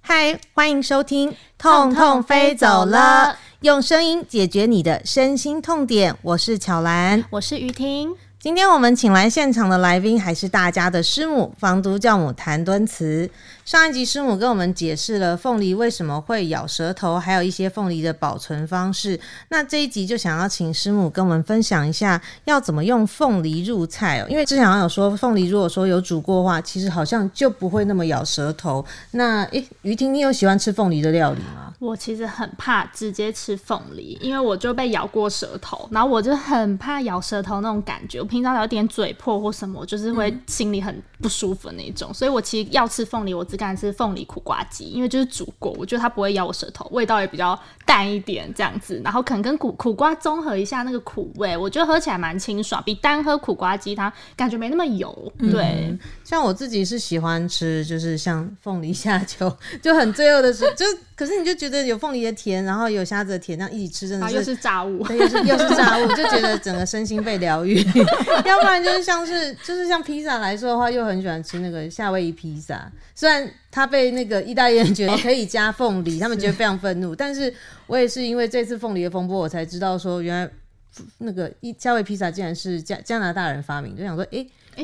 嗨，欢迎收听痛痛飞走了，用声音解决你的身心痛点。我是巧兰，我是于婷。今天我们请来现场的来宾还是大家的师母防毒教母谭敦慈。上一集师母跟我们解释了凤梨为什么会咬舌头，还有一些凤梨的保存方式。那这一集就想要请师母跟我们分享一下要怎么用凤梨入菜因为之前好像有说凤梨如果说有煮过的话，其实好像就不会那么咬舌头。那于婷，你有喜欢吃凤梨的料理吗？我其实很怕直接吃凤梨，因为我就被咬过舌头，然后我就很怕咬舌头那种感觉。平常有点嘴破或什么，我就是会心里很不舒服的那种所以我其实要吃凤梨，我只敢吃凤梨苦瓜鸡，因为就是煮过，我觉得它不会咬我舌头，味道也比较淡一点这样子，然后可能跟苦瓜综合一下那个苦味，我觉得喝起来蛮清爽，比单喝苦瓜鸡它感觉没那么油对、像我自己是喜欢吃就是像凤梨虾球，就很罪恶的时候就可是你就觉得有凤梨的甜，然后有虾子的甜，这样一起吃真的是、又是炸物，对，又是炸物，就觉得整个身心被疗愈要不然就是像披萨来说的话，又很喜欢吃那个夏威夷披萨，虽然他被那个意大利人觉得可以加凤梨他们觉得非常愤怒，但是我也是因为这次凤梨的风波我才知道说原来那个夏威夷披萨竟然是加拿大人发明，就想说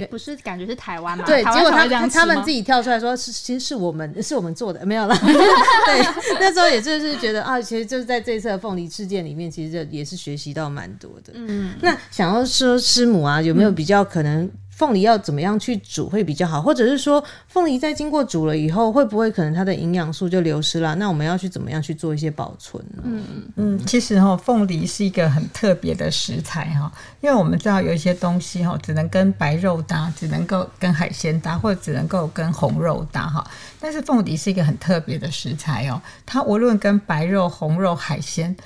不是感觉是台湾吗？对，结果他们自己跳出来说是其实是我们做的，没有啦对，那时候也就是觉得其实就是在这次的凤梨事件里面其实也是学习到蛮多的那想要说师母有没有比较可能凤梨要怎么样去煮会比较好，或者是说凤梨在经过煮了以后会不会可能它的营养素就流失了，那我们要去怎么样去做一些保存呢？其实凤梨是一个很特别的食材因为我们知道有一些东西只能跟白肉搭，只能够跟海鲜搭，或者只能够跟红肉搭但是凤梨是一个很特别的食材它无论跟白肉、红肉、海鲜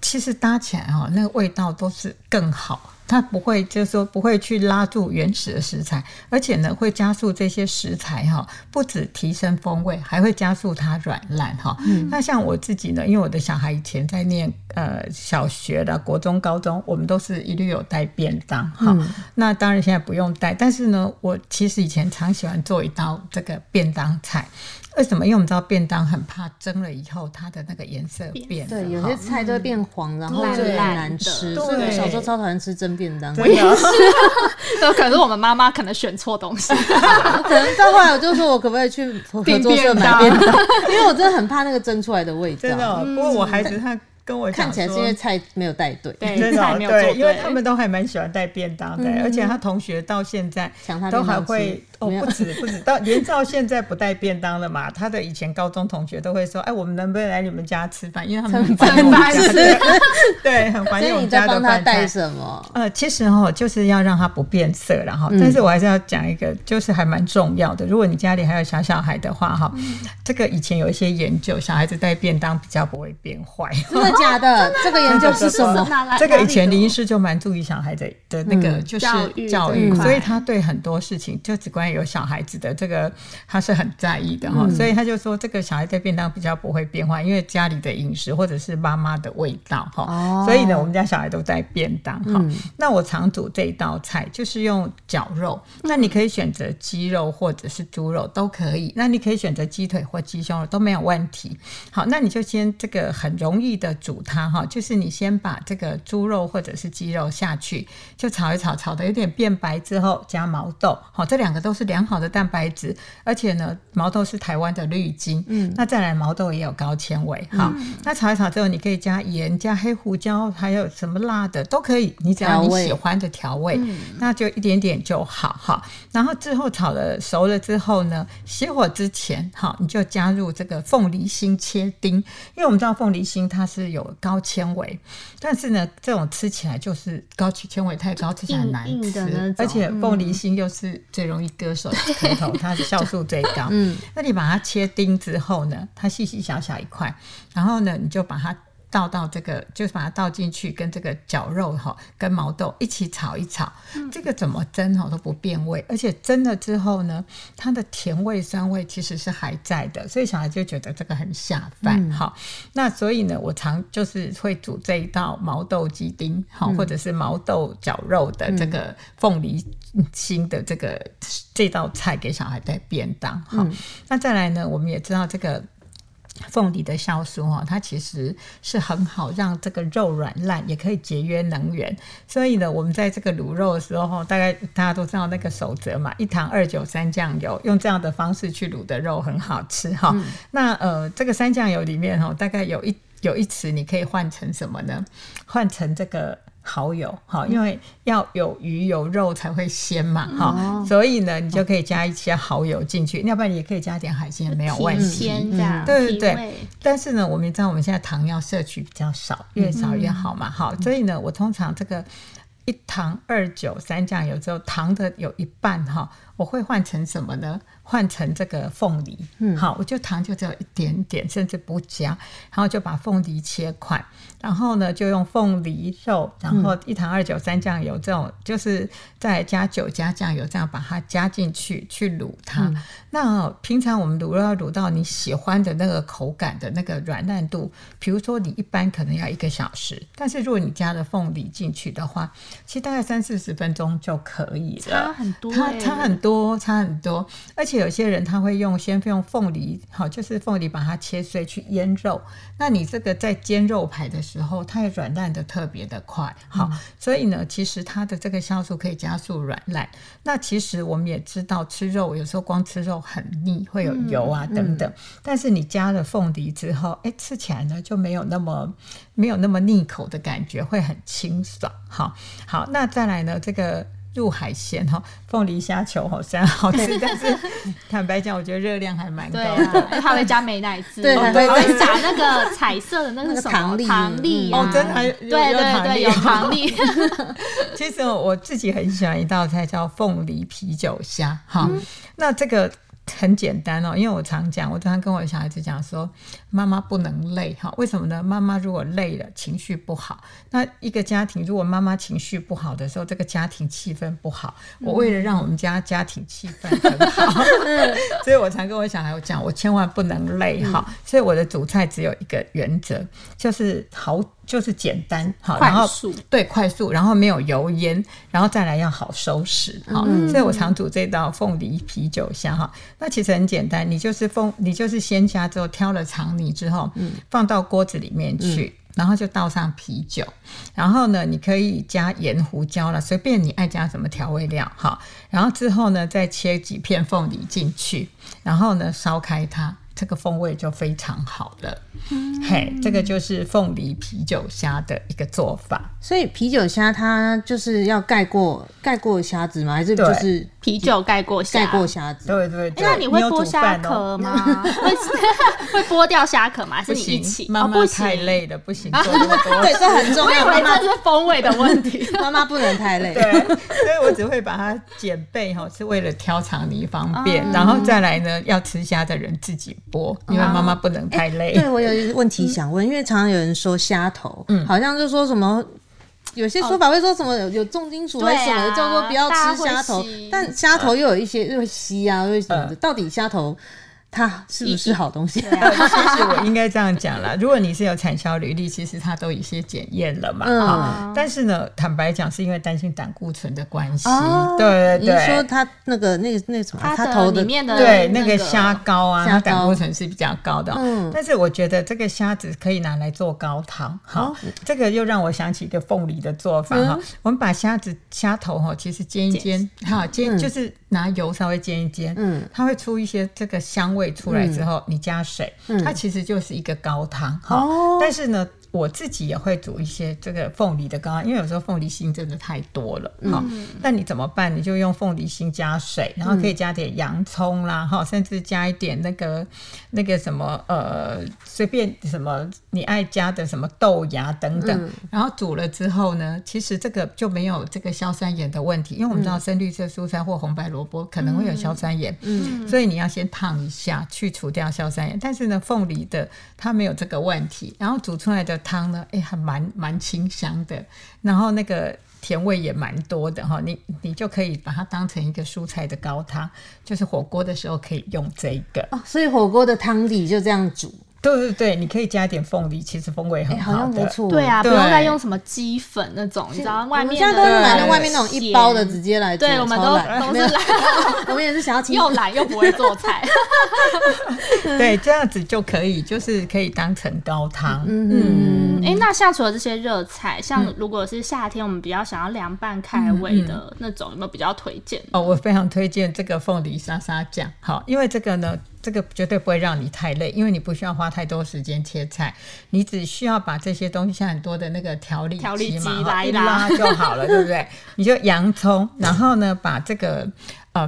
其实搭起来那个味道都是更好，它不会就是说不会去拉住原始的食材，而且呢会加速这些食材不只提升风味，还会加速它软烂那像我自己呢，因为我的小孩以前在念小学的国中高中我们都是一律有带便当那当然现在不用带，但是呢我其实以前常喜欢做一道这个便当菜，为什么？因为我们知道便当很怕蒸了以后它的那个颜色变对，有些菜都会变黄然后就很难吃，所以我小时候超讨厌吃蒸便当，我也是可是我们妈妈可能选错东西可能到后来我就说我可不可以去合作社买便当因为我真的很怕那个蒸出来的味道真的不过我孩子他跟我看起来是因为菜没有带队，真的没有做对，因为他们都还蛮喜欢带便当的而且他同学到现在都还会不止到连到现在不带便当了嘛他的以前高中同学都会说我们能不能来你们家吃饭，因为他们很烦我们家的对，很烦我们家的饭菜。所以你在帮他带什么其实就是要让他不变色然后但是我还是要讲一个就是还蛮重要的，如果你家里还有小孩的话这个以前有一些研究小孩子带便当比较不会变坏假的这个研究是什么？这个以前林医师就蛮注意小孩子的那个就是教育所以他对很多事情就只关于有小孩子的这个他是很在意的所以他就说这个小孩在便当比较不会变化，因为家里的饮食或者是妈妈的味道所以呢我们家小孩都在便当那我常煮这一道菜就是用绞肉那你可以选择鸡肉或者是猪肉都可以，那你可以选择鸡腿或鸡胸肉都没有问题那你就先这个很容易的煮它就是你先把这个猪肉或者是鸡肉下去就炒一炒，炒的有点变白之后加毛豆这两个都是良好的蛋白质，而且呢毛豆是台湾的绿金那再来毛豆也有高纤维那炒一炒之后你可以加盐加黑胡椒还有什么辣的都可以，你只要你喜欢的调味那就一点点就好然后之后炒了熟了之后呢熄火之前你就加入这个凤梨心切丁，因为我们知道凤梨心它是有高纤维，但是呢这种吃起来就是高纤维太高吃起来难吃而且凤梨心又是最容易割手指头它的酵素最高那你把它切丁之后呢它细细小小一块，然后呢你就把它倒到这个，就是把它倒进去，跟这个绞肉跟毛豆一起炒一炒，这个怎么蒸都不变味，而且蒸了之后呢，它的甜味酸味其实是还在的，所以小孩就觉得这个很下饭。好，那所以呢，我常就是会煮这一道毛豆鸡丁，或者是毛豆绞肉的这个凤梨心的这道菜给小孩带便当。好，那再来呢，我们也知道这个凤梨的酵素它其实是很好让这个肉软烂，也可以节约能源，所以呢我们在这个卤肉的时候，大概大家都知道那个守则嘛，1糖2酒3酱油，用这样的方式去卤的肉很好吃。那这个3酱油里面大概有一匙你可以换成什么呢？换成这个蚝油，因为要有鱼有肉才会鲜嘛，所以呢你就可以加一些蚝油进去，要不然你也可以加点海鲜，没有问题，对对对。但是呢我们知道我们现在糖要摄取比较少，越少越好嘛。所以呢我通常这个1糖2酒3酱油之后，糖的有一半我会换成什么呢？换成这个凤梨。好，我就糖就只有一点点，甚至不加，然后就把凤梨切块，然后呢就用凤梨肉，然后1糖2酒3酱油这种，就是再加酒加酱油，这样把它加进去去卤它。那平常我们卤肉要卤到你喜欢的那个口感的那个软烂度，比如说你一般可能要1个小时，但是如果你加了凤梨进去的话，其实大概30-40分钟就可以了，差很多，差很多。而且有些人他会先用凤梨，就是凤梨把它切碎去腌肉，那你这个在煎肉排的时候，它也软烂的特别的快。好，所以呢其实它的这个酵素可以加速软烂。那其实我们也知道吃肉有时候光吃肉很腻，会有油啊等等，但是你加了凤梨之后，吃起来呢就没有那么腻口的感觉，会很清爽。好，那再来呢，这个入海鲜，凤梨虾球虽然好吃，但是坦白讲我觉得热量还蛮高的。他会加美乃滋，他会撒那个彩色的那个什么糖粒，真的有糖粒。其实我自己很喜欢一道菜叫凤梨啤酒虾。那这个很简单因为我常常跟我小孩子讲说，妈妈不能累。为什么呢？妈妈如果累了，情绪不好，那一个家庭如果妈妈情绪不好的时候，这个家庭气氛不好。我为了让我们家庭气氛很好，所以我常跟我小孩讲，我千万不能累。所以我的主菜只有一个原则，就是简单，快速，快速，然后没有油烟，然后再来要好收拾。所以我常煮这道凤梨啤酒虾。那其实很简单，你就是鲜虾之后挑了肠泥之后，放到锅子里面去，然后就倒上啤酒，然后呢你可以加盐胡椒啦，随便你爱加什么调味料。然后之后呢再切几片凤梨进去，然后呢烧开它，这个风味就非常好了。这个就是凤梨啤酒虾的一个做法。所以啤酒虾它就是要盖过虾子吗？还是就是啤酒盖过虾子？对。那你会剥虾壳吗？会剥掉虾壳吗？还是你一起？妈妈太累了，不行，做那么多。对，这很重要。我以为这是风味的问题，妈妈不能太累。对，所以我只会把它减备，是为了挑肠泥方便。然后再来呢，要吃虾的人自己，因为妈妈不能太累。对，我有一个问题想问，因为常常有人说虾头，好像就说什么，有些说法会说什么有重金属还是什么的，叫做不要吃虾头。但虾头又有一些又会吸啊，为什么的？到底虾头它是不是好东西？其实我应该这样讲啦，如果你是有产销履历，其实它都有一些检验了嘛。但是呢，坦白讲，是因为担心胆固醇的关系。对。你说它那个什么，它头的里面的对那个虾膏啊，它胆固醇是比较高的。但是我觉得这个虾子可以拿来做高汤。这个又让我想起一个凤梨的做法哈。我们把虾头其实煎一煎，就是拿油稍微煎一煎，它会出一些这个香味出来之后，你加水，它其实就是一个高汤。但是呢，我自己也会煮一些这个凤梨的高汤，因为有时候凤梨心真的太多了。那你怎么办？你就用凤梨心加水，然后可以加点洋葱啦，甚至加一点那个什么随便什么你爱加的什么豆芽等等。然后煮了之后呢，其实这个就没有这个硝酸盐的问题，因为我们知道深绿色蔬菜或红白萝卜可能会有硝酸盐，所以你要先烫一下去除掉硝酸盐。但是呢，凤梨的它没有这个问题，然后煮出来的汤呢，哎，还蛮清香的，然后那个甜味也蛮多的，你就可以把它当成一个蔬菜的高汤，就是火锅的时候可以用这个哦。所以火锅的汤底就这样煮。对对对，你可以加一点凤梨，其实风味很好的，好像不错。对啊，不用再用什么鸡粉那种，你知道外面的，我们现在都是买那外面那种一包的直接来做。对，我们都是懒，我们也是想要又懒又不会做菜。对，这样子就可以，就是可以当成高汤。嗯嗯。哎，那像除了这些热菜，像如果是夏天我们比较想要凉拌开胃的那种，有没有比较推荐？哦，我非常推荐这个凤梨沙沙酱，好，因为这个呢。这个绝对不会让你太累，因为你不需要花太多时间切菜，你只需要把这些东西像很多的那个调理机嘛，一拉就好了，对不对？你就洋葱，然后呢把这个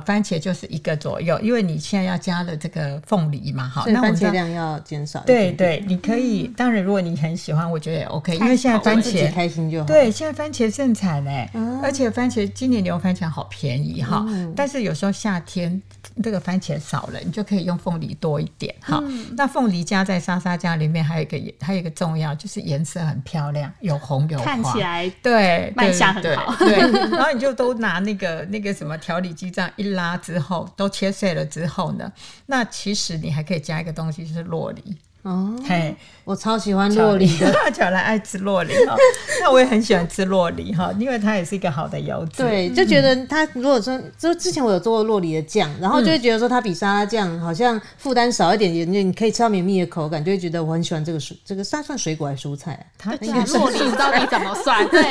番茄就是一个左右，因为你现在要加了这个凤梨嘛，好，所以番茄量要减少一点点。对对，你可以，当然如果你很喜欢，我觉得也 OK， 因为现在番茄自己开心就好。对，现在番茄盛产嘞，而且番茄今年牛番茄好便宜哈，但是有时候夏天这个番茄少了，你就可以用凤梨多一点哈。那凤梨加在沙沙酱里面，还有一个重要就是颜色很漂亮，有红有黄，看起来对卖相很好。对，然后你就都拿那个什么调理机这样。一拉之后都切碎了之后呢，那其实你还可以加一个东西，就是酪梨哦。嘿，我超喜欢酪梨的，小兰爱吃酪梨哦。那我也很喜欢吃酪梨哈，因为它也是一个好的油脂。对，就觉得它如果说，就之前我有做过酪梨的酱，然后就会觉得说它比沙拉酱好像负担少一点，你可以吃到绵密的口感，就会觉得我很喜欢这个它算水果还是蔬菜啊？它应该是酪梨，不知道你怎么算对。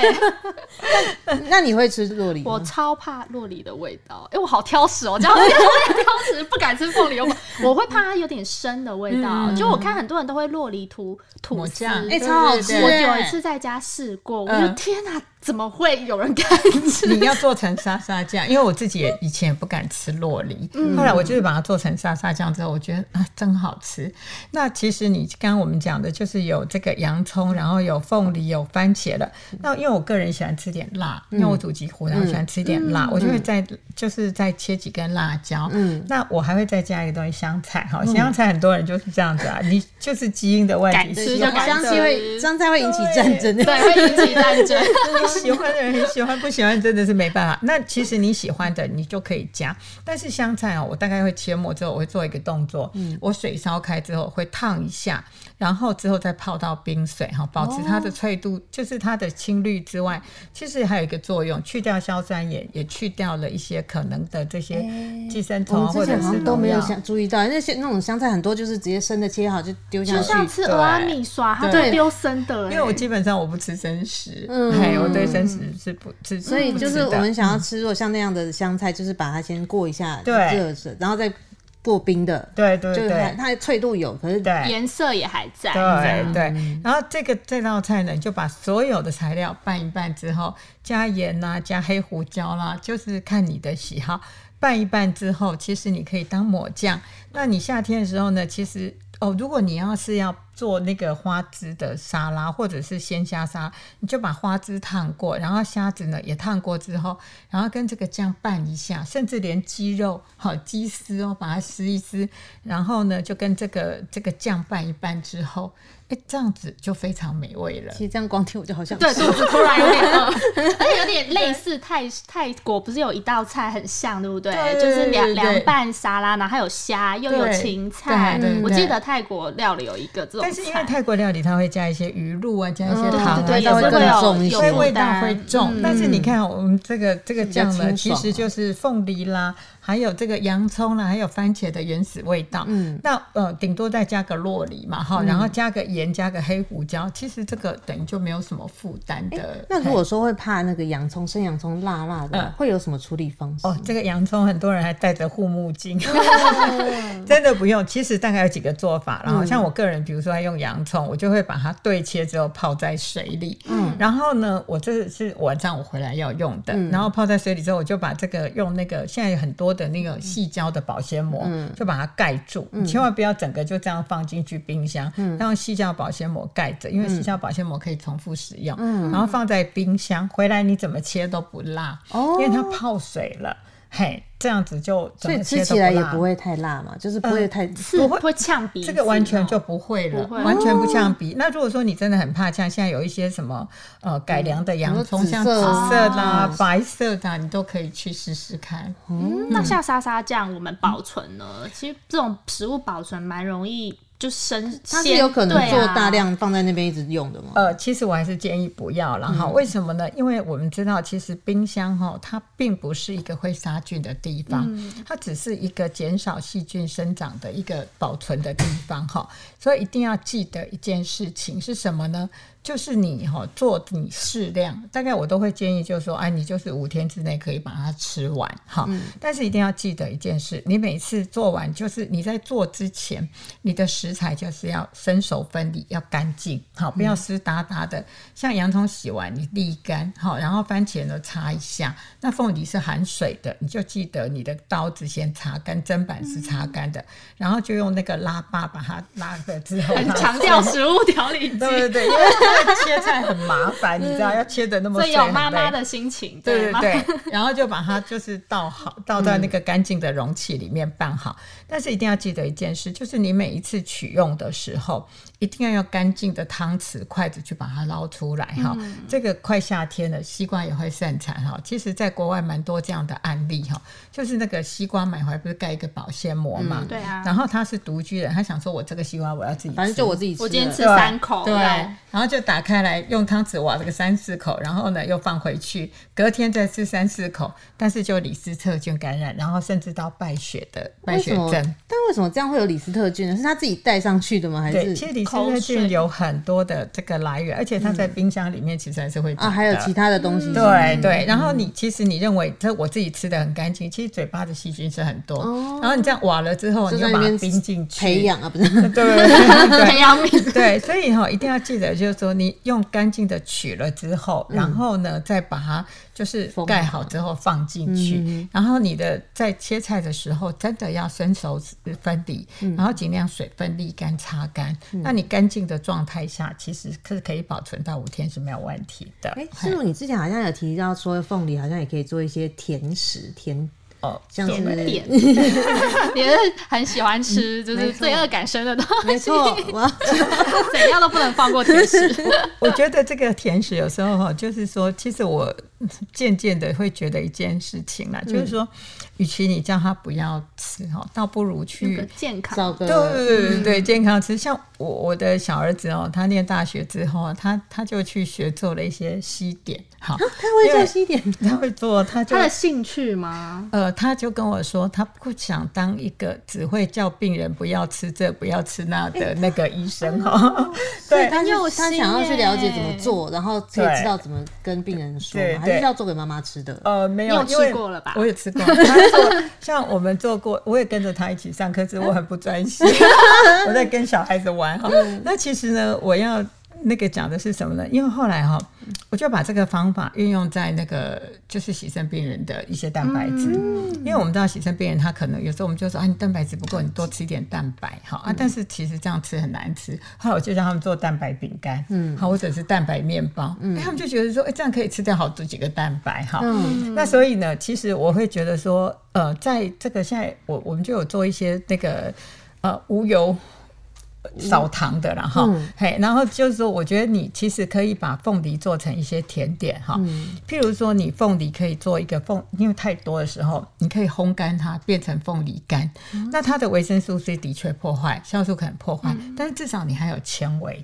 那你会吃酪梨吗？我超怕酪梨的味道，哎，我好挑食哦，这样我也挑食，不敢吃凤梨。我会怕它有点生的味道，就我看很多人都会酪梨吐司，哎，超好吃！我有一次在家试过，我就天哪！怎么会有人敢吃？你要做成沙沙酱，因为我自己也以前也不敢吃酪梨，后来我就是把它做成沙沙酱之后，我觉得啊，真好吃。那其实你刚刚我们讲的就是有这个洋葱，然后有凤梨，有番茄了。那因为我个人喜欢吃点辣，因为我煮几乎然后喜欢吃点辣，我就会再切几根辣椒。那我还会再加一个东西，香菜。好，香菜很多人就是这样子啊，你就是基因的问题，敢吃就敢吃，香菜会引起战争，对，会引起战争。喜欢的人很喜欢，不喜欢真的是没办法。那其实你喜欢的你就可以加，但是香菜我大概会切末之后，我会做一个动作，我水烧开之后会烫一下，然后之后再泡到冰水，保持它的脆度，就是它的青绿之外，其实还有一个作用，去掉硝酸盐，也去掉了一些可能的这些寄生虫，或者是农药都没有注意到。那种香菜很多就是直接生的切好就丢下去，就像吃蚵仔米刷，它都丢生的。因为我基本上我不吃生食，我对生食是不吃，所以就是我们想要吃，如果像那样的香菜，就是把它先过一下热水，然后再过冰的。对对对，它脆度有，可是颜色也还在。对对。然后这道菜呢，你就把所有的材料拌一拌之后，加盐啦，加黑胡椒啦，就是看你的喜好。拌一拌之后，其实你可以当抹酱。那你夏天的时候呢，其实如果你要做那个花枝的沙拉或者是鲜虾沙拉，你就把花枝烫过，然后虾子呢也烫过之后，然后跟这个酱拌一下，甚至连鸡肉鸡丝把它撕一撕，然后呢就跟这个酱拌一拌之后，这样子就非常美味了。其实这样光听我就好想吃，对，肚子突然有点饿，而且有点类似泰国不是有一道菜很像，对不对？对，就是凉拌沙拉，然后还有虾又有芹菜。我记得泰国料理有一个这种。但是因为泰国料理它会加一些鱼露啊，加一些糖，对对对，它会更重一些，所以味道会重。但是你看我们这个酱呢，其实就是凤梨啦，还有这个洋葱啦，还有番茄的原始味道。那顶多再加个酪梨嘛，然后加个盐，加个黑胡椒，其实这个等于就没有什么负担的。那如果说会怕那个洋葱，生洋葱辣辣的，会有什么处理方式？这个洋葱很多人还戴着护目镜，真的不用。其实大概有几个做法，然后像我个人，比如说。用洋葱，我就会把它对切之后泡在水里，然后呢，我这是晚上我回来要用的，然后泡在水里之后，我就把这个用那个现在有很多的那个矽胶的保鲜膜，就把它盖住，你千万不要整个就这样放进去冰箱，让矽胶保鲜膜盖着，因为矽胶保鲜膜可以重复使用，然后放在冰箱，回来你怎么切都不辣，因为它泡水了。嘿，这样子就所以吃起来也不会太辣嘛，就是不会太刺，不会呛鼻，这个完全就不会了，不会完全不呛鼻。那如果说你真的很怕呛，现在有一些什么改良的洋葱，像紫色啦、白色的，你都可以去试试看。那像沙沙酱，我们保存呢，其实这种食物保存蛮容易。就生它是有可能做大量放在那边一直用的吗？其实我还是建议不要啦、为什么呢？因为我们知道其实冰箱它并不是一个会杀菌的地方、它只是一个减少细菌生长的一个保存的地方，所以一定要记得一件事情是什么呢？就是你做你适量，大概我都会建议就是说你就是5天之内可以把它吃完，但是一定要记得一件事，你每次做完就是你在做之前你的食材就是要生熟分离，要干净，不要湿哒哒的、像洋葱洗完你沥干，然后番茄呢擦一下，那凤梨是含水的，你就记得你的刀子先擦干，砧板是擦干的、然后就用那个拉把把它拉了之后，很强调食物调理机对对对，因为切菜很麻烦，你知道要切的那么水，所以有妈妈的心情，对对对，然后就把它就是倒好，倒到那个干净的容器里面拌好、但是一定要记得一件事，就是你每一次取用的时候一定要用干净的汤匙筷子去把它捞出来、这个快夏天了，西瓜也会盛产，其实在国外蛮多这样的案例，就是那个西瓜买回来不是盖一个保鲜膜嘛、对啊，然后他是独居人，他想说我这个西瓜我要自己吃，反正就我自己吃，我今天吃3口， 对， 對，然后就打开来用汤匙挖这个3-4口，然后呢又放回去，隔天再吃3-4口，但是就李斯特菌感染，然后甚至到败血症。但为什么这样会有李斯特菌呢？是他自己带上去的吗？还是对，其实李斯特菌有很多的这个来源，而且它在冰箱里面其实还是会长的、还有其他的东西、对对，然后你其实你认为这我自己吃的很干净，其实嘴巴的细菌是很多、然后你这样挖了之后你就把它冰进去培养啊，不是对培养皿，对，所以、一定要记得就是说你用干净的取了之后、然后呢再把它就是盖好之后放进去、然后你的在切菜的时候真的要生熟分离、然后尽量水分沥干擦干、那你干净的状态下其实是可以保存到5天是没有问题的。师傅你之前好像有提到说凤梨好像也可以做一些甜食甜像是甜点也是很喜欢吃，就是罪恶感深的东西，没错，怎样都不能放过甜食我觉得这个甜食有时候就是说其实我渐渐的会觉得一件事情啦，就是说与其你叫他不要吃，倒不如去健康，对对对，健康吃。像我的小儿子他念大学之后他就去学做了一些西点，好，他会做西点，他会做，他的兴趣吗？他就跟我说他不想当一个只会叫病人不要吃这不要吃那的那个医生对，他想要去了解怎么做，然后可以知道怎么跟病人说，还是要做给妈妈吃的。没有，你有吃过了吧？我也吃过，像我们做过，我也跟着他一起上课，只是我很不专心我在跟小孩子玩那其实呢我要那个讲的是什么呢？因为后来我就把这个方法运用在那个就是洗肾病人的一些蛋白质、因为我们知道洗肾病人他可能有时候我们就说你蛋白质不够，你多吃一点蛋白但是其实这样吃很难吃。后来我就让他们做蛋白饼干或者是蛋白面包他们就觉得说这样可以吃掉好几个蛋白那所以呢其实我会觉得说在这个现在我们就有做一些那个无油少糖的啦然后就是说我觉得你其实可以把凤梨做成一些甜点譬如说你凤梨可以做一个因为太多的时候你可以烘干它变成凤梨干那它的维生素 C 的确破坏，酵素可能破坏但是至少你还有纤维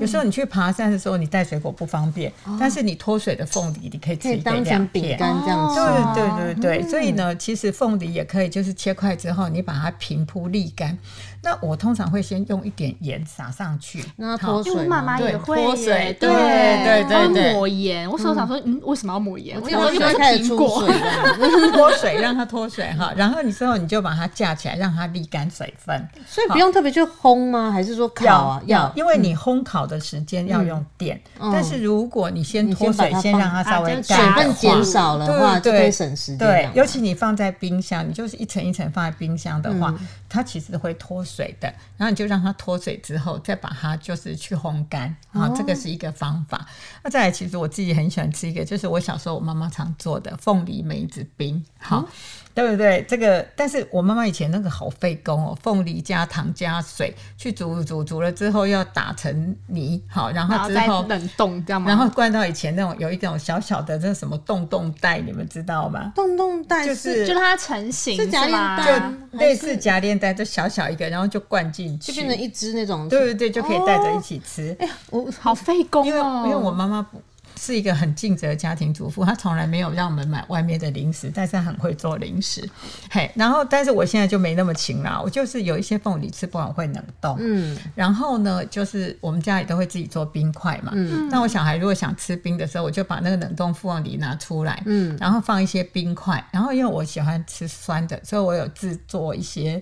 有时候你去爬山的时候你带水果不方便但是你脱水的凤梨你可以吃一点两片，可以当成饼干这样吃对对对对所以呢其实凤梨也可以就是切块之后你把它平铺沥干。那我通常会先用一点盐撒上去，那脱水，因为妈妈也会脱水，对对对对，抹盐。我手想说，为什么要抹盐？我想说开始出水了，脱水让它脱水然后你之后你就把它架起来，让它沥干水分。所以不用特别去烘吗？还是说烤啊？要，因为你烘烤的时间要用电，但是如果你先脱水，先让它稍微干，水分减少了的话，就可以省时间。对，尤其你放在冰箱，你就是一层一层放在冰箱的话，它其实会脱水的。然后你就让它脱水之后再把它就是去烘干、这个是一个方法。那再来其实我自己很喜欢吃一个，就是我小时候我妈妈常做的凤梨梅子冰，对不对？这个但是我妈妈以前那个好费工哦，凤梨加糖加水去煮了之后要打成泥，好，然后之后再冷冻，这样吗？然后灌到以前那种有一种小小的这什么洞洞袋，你们知道吗？洞洞袋就是它成型是夹链袋，就类似夹链袋，就小小一个，然后就灌进去，就变成一只那种，对不对？就可以带着一起吃。哎呀，我好费工哦，因为我妈妈不。是一个很尽责的家庭主妇，她从来没有让我们买外面的零食，但是她很会做零食。嘿，然后但是我现在就没那么勤劳，我就是有一些凤梨吃不完会冷冻，然后呢就是我们家里都会自己做冰块嘛，那我小孩如果想吃冰的时候，我就把那个冷冻凤梨拿出来，然后放一些冰块，然后因为我喜欢吃酸的，所以我有制作一些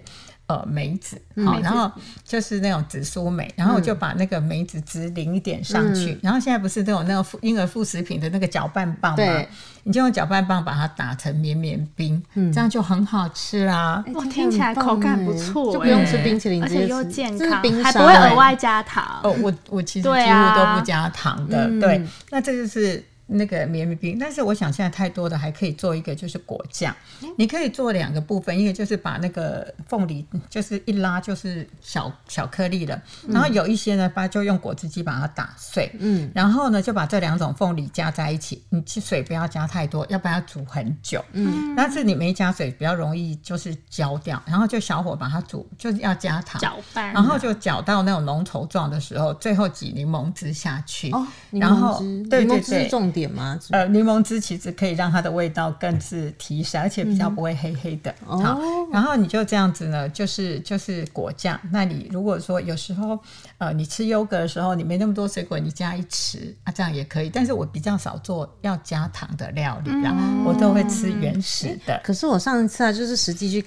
梅子，然后就是那种紫苏梅，然后我就把那个梅子汁淋一点上去，然后现在不是都有那个婴儿副食品的那个搅拌棒吗？你就用搅拌棒把它打成绵绵冰，这样就很好吃啦。哇，听起来口感不错，就不用吃冰淇淋，而且又健康，还不会额外加糖。我其实几乎都不加糖的，对，那这就是。那个绵绵冰，但是我想现在太多的还可以做一个就是果酱，你可以做两个部分，一个就是把那个凤梨就是一拉就是小颗粒的，然后有一些呢就用果汁机把它打碎，然后呢就把这两种凤梨加在一起，你水不要加太多，要不然要煮很久，但是你没加水比较容易就是焦掉，然后就小火把它煮，就是要加糖搅拌，然后就搅到那种浓稠状的时候，最后挤柠檬汁下去，然后对对对，点吗？柠檬汁其实可以让它的味道更是提升，而且比较不会黑黑的。好，然后你就这样子呢，就是果酱。那你如果说有时候你吃优格的时候，你没那么多水果，你加一匙啊，这样也可以。但是我比较少做要加糖的料理啦，我都会吃原始的。可是我上次就是实际去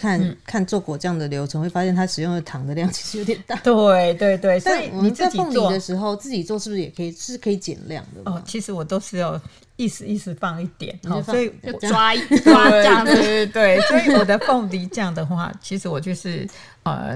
看做果酱的流程，会发现它使用的糖的量其实有点大。对对对，所以你自己做的时候，自己做是不是也可以？是可以减量的吗？其实我都是有。意思放一点，所以就抓酱，对对对，所以我的凤梨酱的话，其实我就是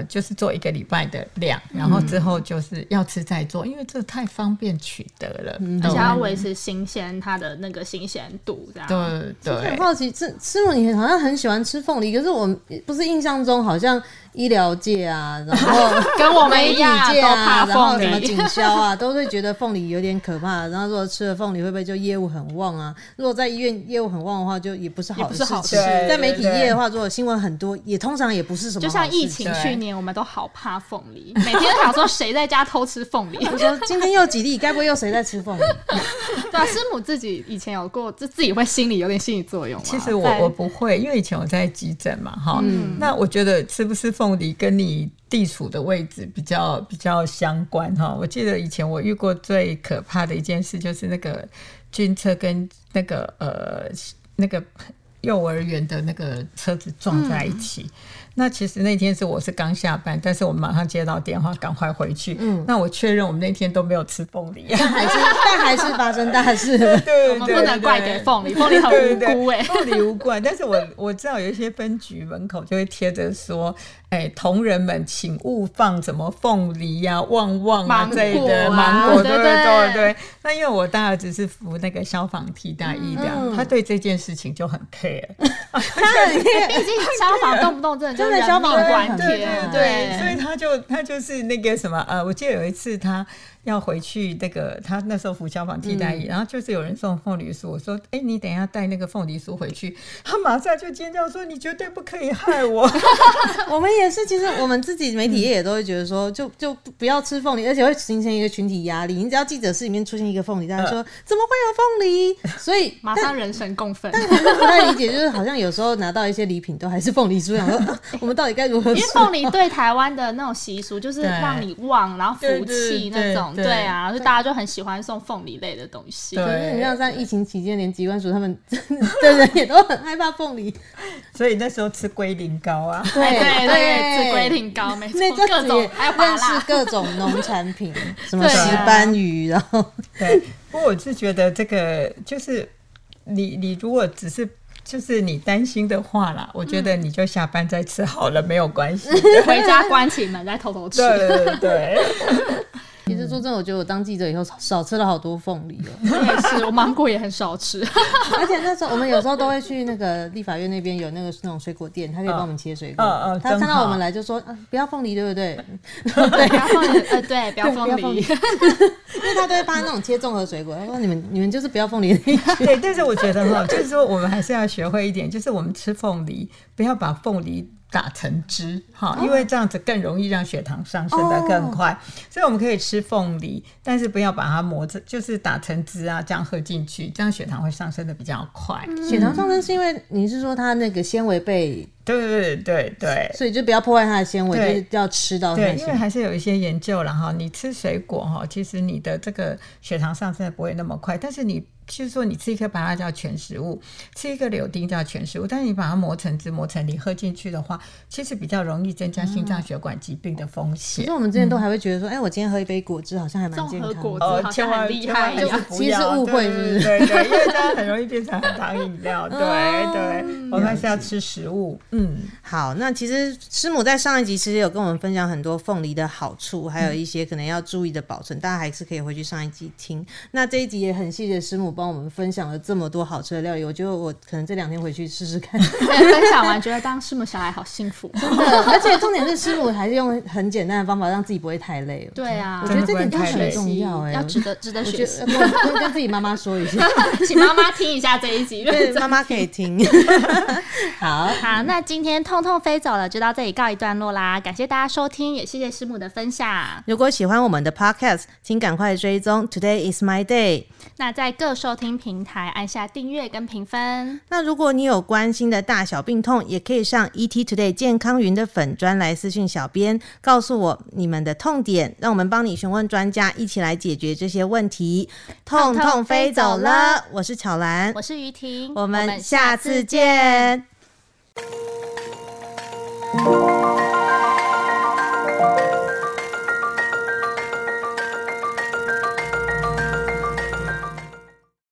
就是做一个礼拜的量，然后之后就是要吃再做，因为这太方便取得了，而且要维持新鲜，它的那个新鲜度这样。对对。我很好奇，师母你好像很喜欢吃凤梨，可是我不是印象中好像医疗界啊，然后跟我们一样都怕凤梨，然后什么警消啊，都会觉得凤梨有点可怕，然后说吃了凤梨会不会就业务很旺啊，如果在医院业务很旺的话，就也不是好的事情。在媒体业的话，如果新闻很多，也通常也不是什么好事。就像疫情去年，我们都好怕凤梨，每天都想说谁在家偷吃凤梨。我说今天又几例，该不会又谁在吃凤梨？对啊，师母自己以前有过，就自己会心里有点心理作用。其实我不会，因为以前我在急诊嘛，那我觉得吃不吃凤梨跟你地处的位置比较相关哈。我记得以前我遇过最可怕的一件事，就是那个。军车跟那个幼儿园的那个车子撞在一起，那其实那天我是刚下班，但是我马上接到电话赶快回去，那我确认我们那天都没有吃凤梨，但还是发生大事。对，我们不能怪给凤梨，凤梨很无辜耶，凤梨无关。但是我知道有一些分局门口就会贴着说，同仁们请勿放什么凤梨啊、旺旺啊之类的芒果，对对对对。那因为我大儿子是服那个消防替代役的，他对这件事情就很care， 他很 care， 毕竟消防动不动真的就是人命关天，对，所以他就是那个什么我记得有一次他。要回去那个，他那时候服消防替代役，然后就是有人送凤梨酥，我说：“你等一下带那个凤梨酥回去。”他马上就尖叫说：“你绝对不可以害我！”我们也是，其实我们自己媒体也都会觉得说，就不要吃凤梨，而且会形成一个群体压力。你只要记者室里面出现一个凤梨，大家说怎么会有凤梨？所以马上人神共愤。但我不太理解，就是好像有时候拿到一些礼品都还是凤梨酥，想说我们到底该如何吃？因为凤梨对台湾的那种习俗就是让你旺，然后福气那种。对啊，就大家就很喜欢送凤梨类的东西。可是你像在疫情期间，连疾管署他们的人也都很害怕凤梨，所以那时候吃龟苓膏啊，对对对，吃龟苓膏，没错，各种还有认识各种农产品，什么石斑鱼，然后对。不过我是觉得这个就是你如果只是就是你担心的话啦，我觉得你就下班再吃好了，没有关系，回家关起门再偷偷吃。对对对。其实说真的，我觉得我当记者以后少吃了好多凤梨哦。我也是，我芒果也很少吃。而且那时候我们有时候都会去那个立法院那边有那种水果店，他可以帮我们切水果。他看到我们来就说：“不要凤梨，对不对？”对，不要凤梨，对，不要凤梨。因为他都会帮那种切综合水果，他说：“你们就是不要凤梨的。”对，但是我觉得哈，就是说我们还是要学会一点，就是我们吃凤梨，不要把凤梨打成汁，因为这样子更容易让血糖上升得更快，所以我们可以吃凤梨，但是不要把它磨成，就是打成汁啊，这样喝进去，这样血糖会上升得比较快。血糖上升是因为你是说它那个纤维被，对对对对，所以就不要破坏它的纤维，就是要吃到它的纤维。对，因为还是有一些研究啦哈，你吃水果其实你的这个血糖上升不会那么快，但是你就是说你吃一颗芭乐叫全食物，吃一个柳丁叫全食物，但是你把它磨成汁磨成泥喝进去的话，其实比较容易增加心脏血管疾病的风险。可是我们之前都还会觉得说哎、我今天喝一杯果汁好像还蛮健康的，综合果汁好像很厉害，其实误会是不是？ 对， 对， 对，因为它很容易变成含糖饮料。对对，我们还是要吃食物。好，那其实师母在上一集其实有跟我们分享很多凤梨的好处，还有一些可能要注意的保存，大家还是可以回去上一集听。那这一集也很谢谢师母帮我们分享了这么多好吃的料理，我觉得我可能这2天回去试试看。分享完觉得当师母小孩好幸福，真的。而且重点是师母还是用很简单的方法让自己不会太累。对啊，我觉得这点很重要，要值得学习。我跟自己妈妈说一下，请妈妈听一下这一集，对，妈妈可以听。好，那今天痛痛飞走了就到这里告一段落啦，感谢大家收听，也谢谢师母的分享。如果喜欢我们的 podcast， 请赶快追踪 Today is my day， 那在各收听平台按下订阅跟评分。那如果你有关心的大小病痛，也可以上 ETtoday 健康云的粉专来私讯小编，告诉我你们的痛点，让我们帮你询问专家，一起来解决这些问题。痛痛飞走了，我是巧兰，我是于婷，我们下次见。